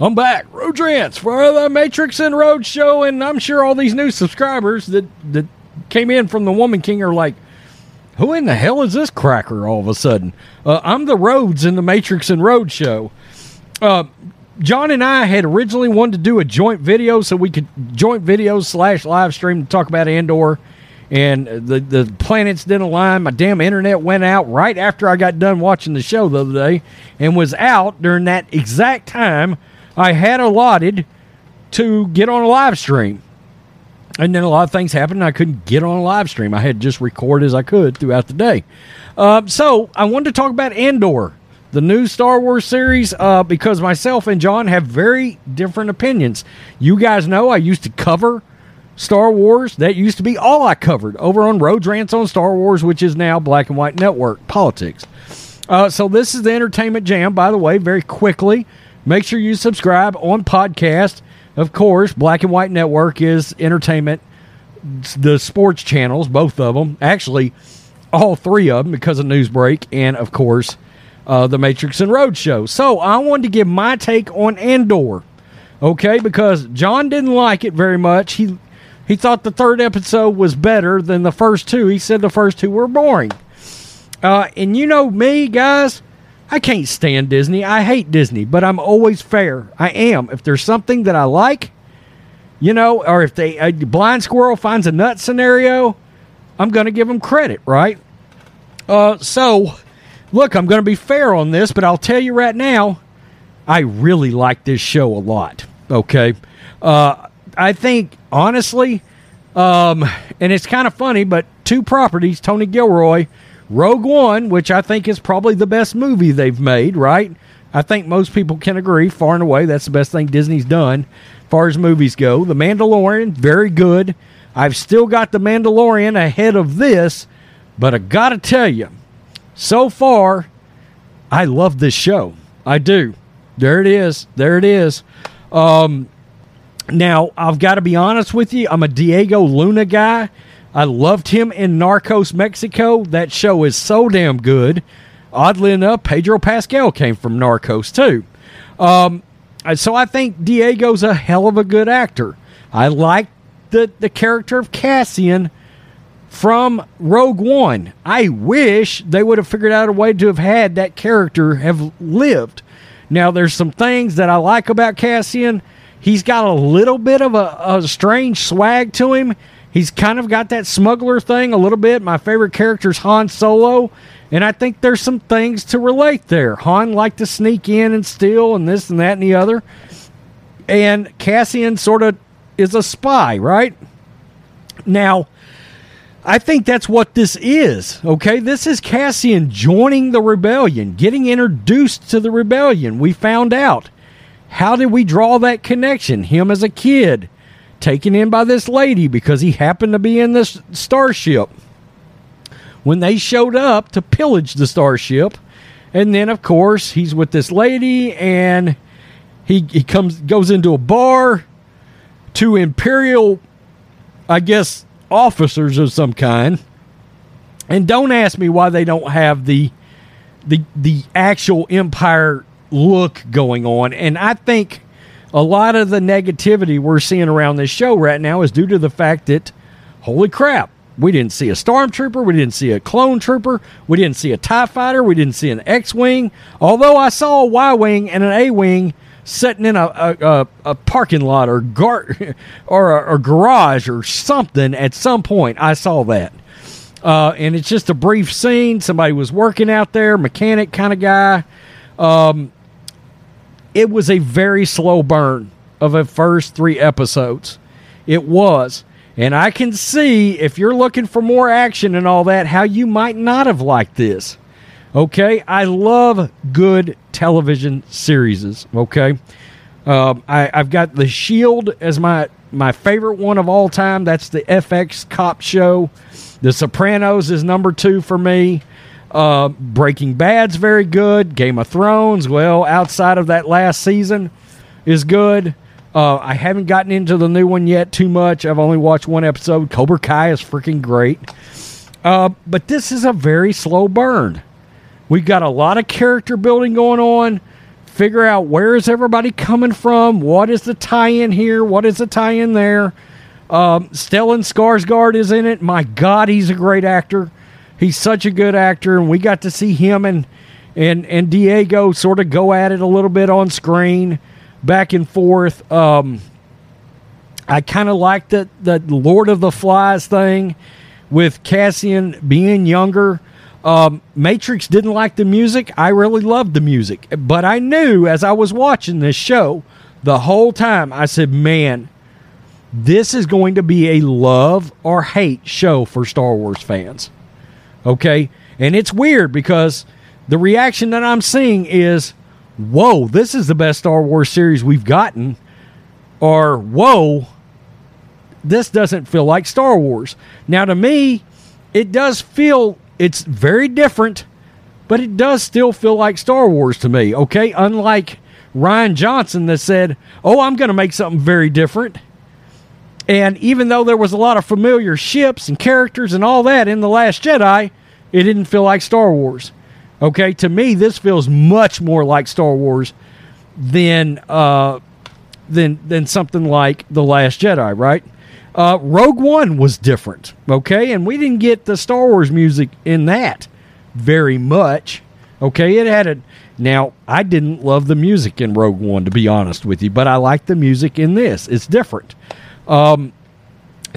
I'm back, Rodrance, for the Matrix and Road Show, and I'm sure all these new subscribers that came in from the Woman King are like, who in the hell is this cracker all of a sudden? I'm the Rhodes in the Matrix and Road Show. John and I had originally wanted to do a joint video so we could joint videos / live stream to talk about Andor, and the planets didn't align. My damn internet went out right after I got done watching the show the other day and was out during that exact time I had allotted to get on a live stream. And then a lot of things happened and I couldn't get on a live stream. I had just recorded as I could throughout the day. So I wanted to talk about Andor, the new Star Wars series, because myself and John have very different opinions. You guys know I used to cover Star Wars. That used to be all I covered over on Road Rants on Star Wars, which is now Black and White Network Politics. So this is the Entertainment Jam, by the way, very quickly. Make sure you subscribe on podcast. Of course, Black and White Network is entertainment, the sports channels, both of them. Actually, all three of them because of Newsbreak and, of course, the Matrix and Road Show. So I wanted to give my take on Andor, okay, because John didn't like it very much. He thought the third episode was better than the first two. He said the first two were boring. And you know me, guys. I can't stand Disney. I hate Disney, but I'm always fair. I am. If there's something that I like, you know, or if a blind squirrel finds a nut scenario, I'm going to give them credit, right? So, look, I'm going to be fair on this, but I'll tell you right now, I really like this show a lot, okay? I think, honestly, and it's kind of funny, but two properties, Tony Gilroy, Rogue One, which I think is probably the best movie they've made, right? I think most people can agree, far and away, that's the best thing Disney's done as far as movies go. The Mandalorian, very good. I've still got The Mandalorian ahead of this, but I gotta tell you, so far, I love this show. I do. There it is. There it is. Now, I've got to be honest with you. I'm a Diego Luna guy. I loved him in Narcos, Mexico. That show is so damn good. Oddly enough, Pedro Pascal came from Narcos, too. So I think Diego's a hell of a good actor. I like the character of Cassian from Rogue One. I wish they would have figured out a way to have had that character have lived. Now, there's some things that I like about Cassian. He's got a little bit of a strange swag to him. He's kind of got that smuggler thing a little bit. My favorite character is Han Solo, and I think there's some things to relate there. Han liked to sneak in and steal and this and that and the other. And Cassian sort of is a spy, right? Now, I think that's what this is, okay? This is Cassian joining the rebellion, getting introduced to the rebellion. We found out. How did we draw that connection? Him as a kid, taken in by this lady because he happened to be in this starship when they showed up to pillage the starship. And then, of course, he's with this lady, and he goes into a bar to Imperial, I guess, officers of some kind. And don't ask me why they don't have the actual Empire look going on. And I think a lot of the negativity we're seeing around this show right now is due to the fact that, holy crap, we didn't see a Stormtrooper, we didn't see a Clone Trooper, we didn't see a TIE Fighter, we didn't see an X-Wing, although I saw a Y-Wing and an A-Wing sitting in a parking lot or or a garage or something at some point. I saw that. And it's just a brief scene. Somebody was working out there, mechanic kind of guy. It was a very slow burn of the first three episodes. It was. And I can see, if you're looking for more action and all that, how you might not have liked this. Okay? I love good television series. Okay? I've got The Shield as my favorite one of all time. That's the FX cop show. The Sopranos is number 2 for me. Breaking Bad's very good. Game of Thrones, well, outside of that last season, is good. I haven't gotten into the new one yet too much. I've only watched one episode. Cobra Kai is freaking great. But this is a very slow burn. We've got a lot of character building going on. Figure out where is everybody coming from. What is the tie-in here? What is the tie-in there? Stellan Skarsgård is in it. My God, he's a great actor. He's such a good actor, and we got to see him and Diego sort of go at it a little bit on screen, back and forth. I kind of like the Lord of the Flies thing with Cassian being younger. Matrix didn't like the music. I really loved the music. But I knew as I was watching this show the whole time, I said, man, this is going to be a love or hate show for Star Wars fans. Okay? And it's weird because the reaction that I'm seeing is, whoa, this is the best Star Wars series we've gotten. Or, whoa, this doesn't feel like Star Wars. Now, to me, it does feel, it's very different, but it does still feel like Star Wars to me, okay? Unlike Rian Johnson that said, oh, I'm going to make something very different. And even though there was a lot of familiar ships and characters and all that in The Last Jedi, it didn't feel like Star Wars. Okay, to me, this feels much more like Star Wars than something like The Last Jedi, right? Rogue One was different, okay? And we didn't get the Star Wars music in that very much, okay? It had a... Now, I didn't love the music in Rogue One, to be honest with you, but I like the music in this. It's different.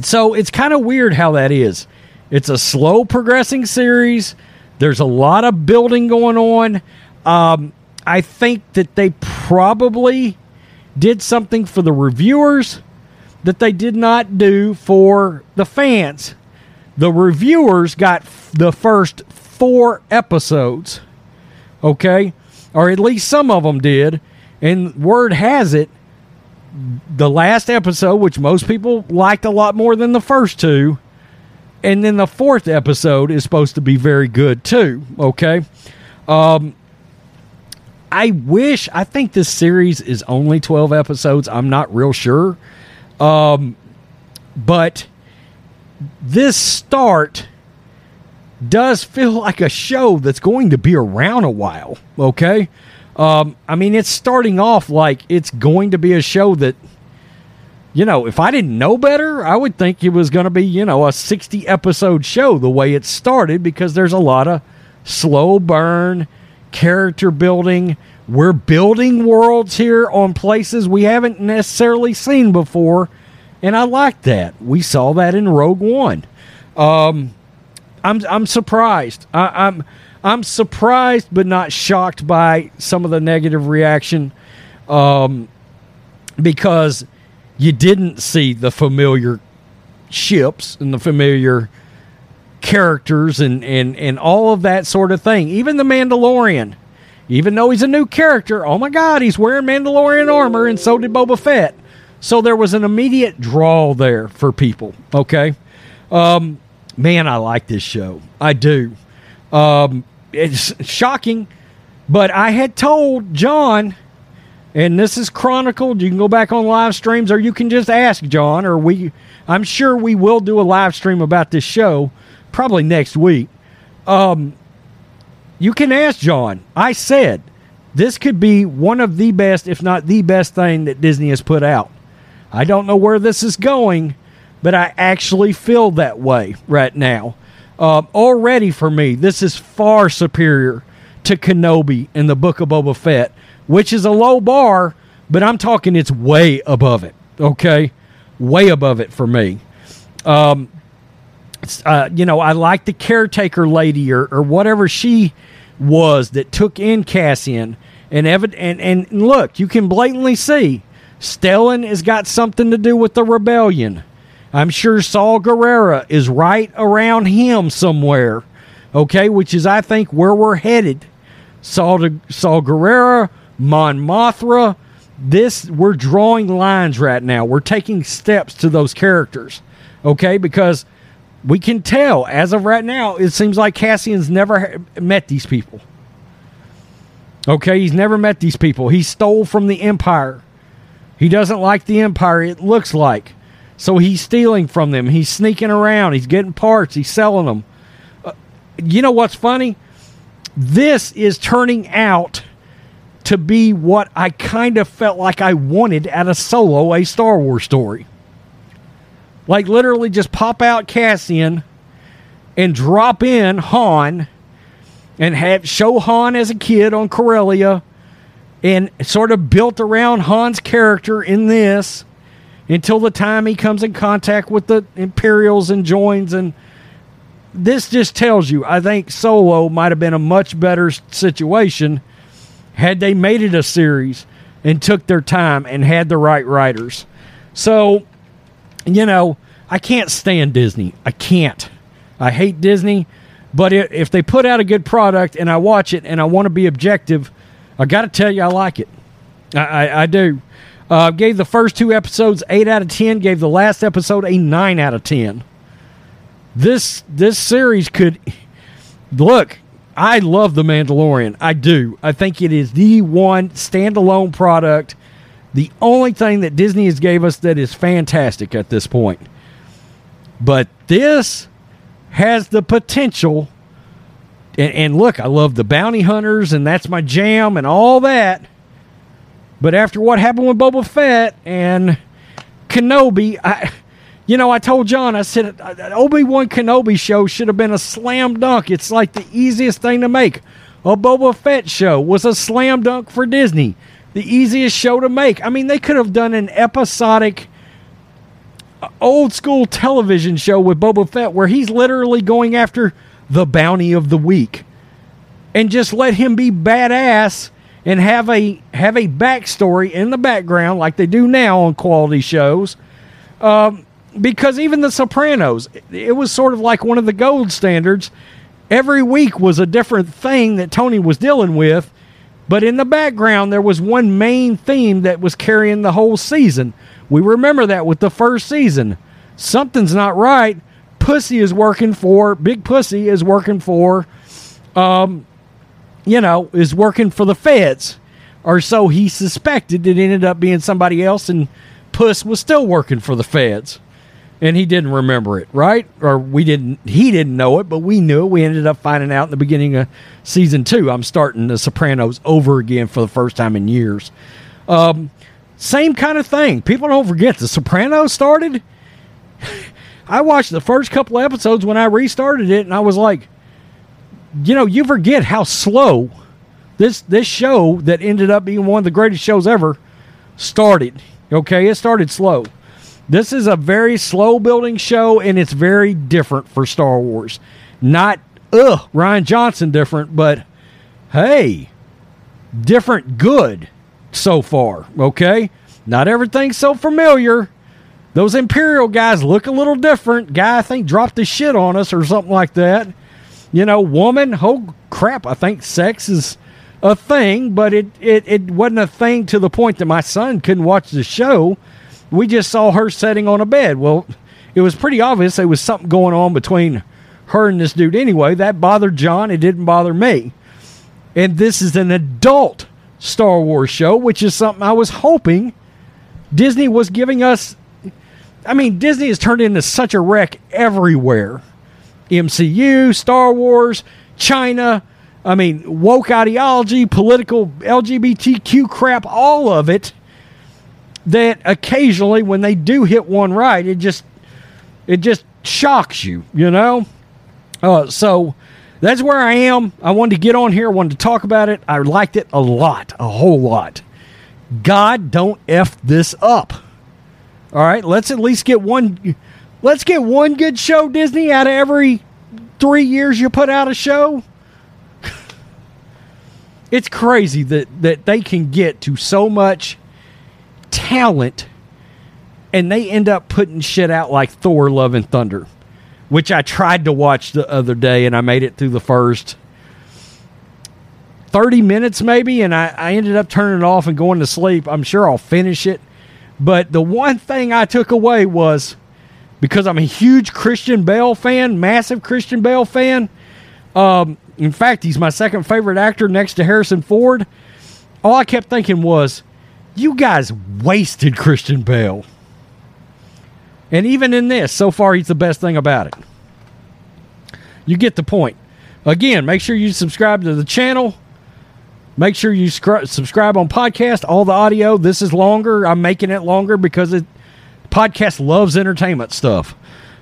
So it's kind of weird how that is. It's a slow progressing series. There's a lot of building going on. I think that they probably did something for the reviewers that they did not do for the fans. The reviewers got the first 4 episodes, okay? Or at least some of them did. And word has it, the last episode, which most people liked a lot more than the first 2, and then the 4th episode is supposed to be very good too, okay? I think this series is only 12 episodes. I'm not real sure. But this start does feel like a show that's going to be around a while, okay? I mean, it's starting off like it's going to be a show that, you know, if I didn't know better, I would think it was going to be, you know, a 60-episode show the way it started, because there's a lot of slow burn, character building. We're building worlds here on places we haven't necessarily seen before, and I like that. We saw that in Rogue One. I'm surprised. I'm surprised but not shocked by some of the negative reaction, because you didn't see the familiar ships and the familiar characters and all of that sort of thing. Even the Mandalorian, even though he's a new character, oh my God, he's wearing Mandalorian armor, and so did Boba Fett. So there was an immediate draw there for people, okay? Man, I like this show. I do. It's shocking, but I had told John, and this is chronicled. You can go back on live streams, or you can just ask John, or I'm sure we will do a live stream about this show probably next week. You can ask John. I said, this could be one of the best, if not the best thing that Disney has put out. I don't know where this is going, but I actually feel that way right now. Already for me, this is far superior to Kenobi in the Book of Boba Fett, which is a low bar, but I'm talking it's way above it, okay? Way above it for me. You know, I like the caretaker lady or whatever she was that took in Cassian. And look, you can blatantly see Stellan has got something to do with the rebellion. I'm sure Saw Gerrera is right around him somewhere, okay, which is, I think, where we're headed. Saw Gerrera, Mon Mothma, we're drawing lines right now. We're taking steps to those characters, okay, because we can tell, as of right now, it seems like Cassian's never met these people. Okay, he's never met these people. He stole from the Empire. He doesn't like the Empire, it looks like. So he's stealing from them. He's sneaking around. He's getting parts. He's selling them. You know what's funny? This is turning out to be what I kind of felt like I wanted out of Solo, a Star Wars story. Like, literally just pop out Cassian and drop in Han and show Han as a kid on Corellia and sort of built around Han's character in this until the time he comes in contact with the Imperials and joins. And this just tells you, I think Solo might have been a much better situation had they made it a series and took their time and had the right writers. So, you know, I can't stand Disney. I can't. I hate Disney. But if they put out a good product and I watch it and I want to be objective, I got to tell you I like it. I do. Gave the first two episodes 8 out of 10. Gave the last episode a 9 out of 10. This series could... Look, I love The Mandalorian. I do. I think it is the one standalone product. The only thing that Disney has gave us that is fantastic at this point. But this has the potential, and look, I love the bounty hunters, and that's my jam and all that, but after what happened with Boba Fett and Kenobi, I told John, I said, an Obi-Wan Kenobi show should have been a slam dunk. It's like the easiest thing to make. A Boba Fett show was a slam dunk for Disney. The easiest show to make. I mean, they could have done an episodic old school television show with Boba Fett where he's literally going after the bounty of the week and just let him be badass and have a backstory in the background like they do now on quality shows. Because even The Sopranos, it was sort of like one of the gold standards. Every week was a different thing that Tony was dealing with, but in the background there was one main theme that was carrying the whole season. We remember that with the first season. Something's not right. Big Pussy is working for, is working for the feds. Or so he suspected. It ended up being somebody else, and Puss was still working for the feds. And he didn't remember it, right? Or he didn't know it, but we knew it. We ended up finding out in the beginning of season 2. I'm starting The Sopranos over again for the first time in years. Same kind of thing. People don't forget The Sopranos started. I watched the first couple of episodes when I restarted it, and I was like, you forget how slow this show that ended up being one of the greatest shows ever started. Okay, it started slow. This is a very slow-building show, and it's very different for Star Wars. Not, Rian Johnson different, but, hey, different good. So far, okay? Not everything's so familiar. Those Imperial guys look a little different. Guy, I think, dropped his shit on us or something like that. Woman, oh crap, I think sex is a thing, but it wasn't a thing to the point that my son couldn't watch the show. We just saw her sitting on a bed. Well, it was pretty obvious there was something going on between her and this dude anyway. That bothered John. It didn't bother me. And this is an adult Star Wars show, which is something I was hoping Disney was giving us. I mean, Disney has turned into such a wreck everywhere. MCU, Star Wars, China, I mean, woke ideology, political LGBTQ crap, all of it, that occasionally when they do hit one right, it just shocks you, so that's where I am. I wanted to get on here. I wanted to talk about it. I liked it a lot. A whole lot. God, don't F this up. All right? Let's at least get one. Let's get one good show, Disney, out of every 3 years you put out a show. It's crazy that they can get to so much talent And they end up putting shit out like Thor, Love, and Thunder, which I tried to watch the other day, and I made it through the first 30 minutes maybe, and I ended up turning it off and going to sleep. I'm sure I'll finish it. But the one thing I took away was, because I'm a huge Christian Bale fan, massive Christian Bale fan. In fact, he's my second favorite actor next to Harrison Ford. All I kept thinking was, you guys wasted Christian Bale. And even in this, so far, he's the best thing about it. You get the point. Again, make sure you subscribe to the channel. Make sure you subscribe on podcast, all the audio. This is longer. I'm making it longer because podcast loves entertainment stuff.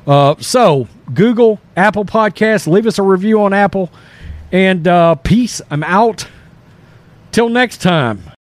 So Google, Apple Podcasts, leave us a review on Apple. And peace. I'm out. Till next time.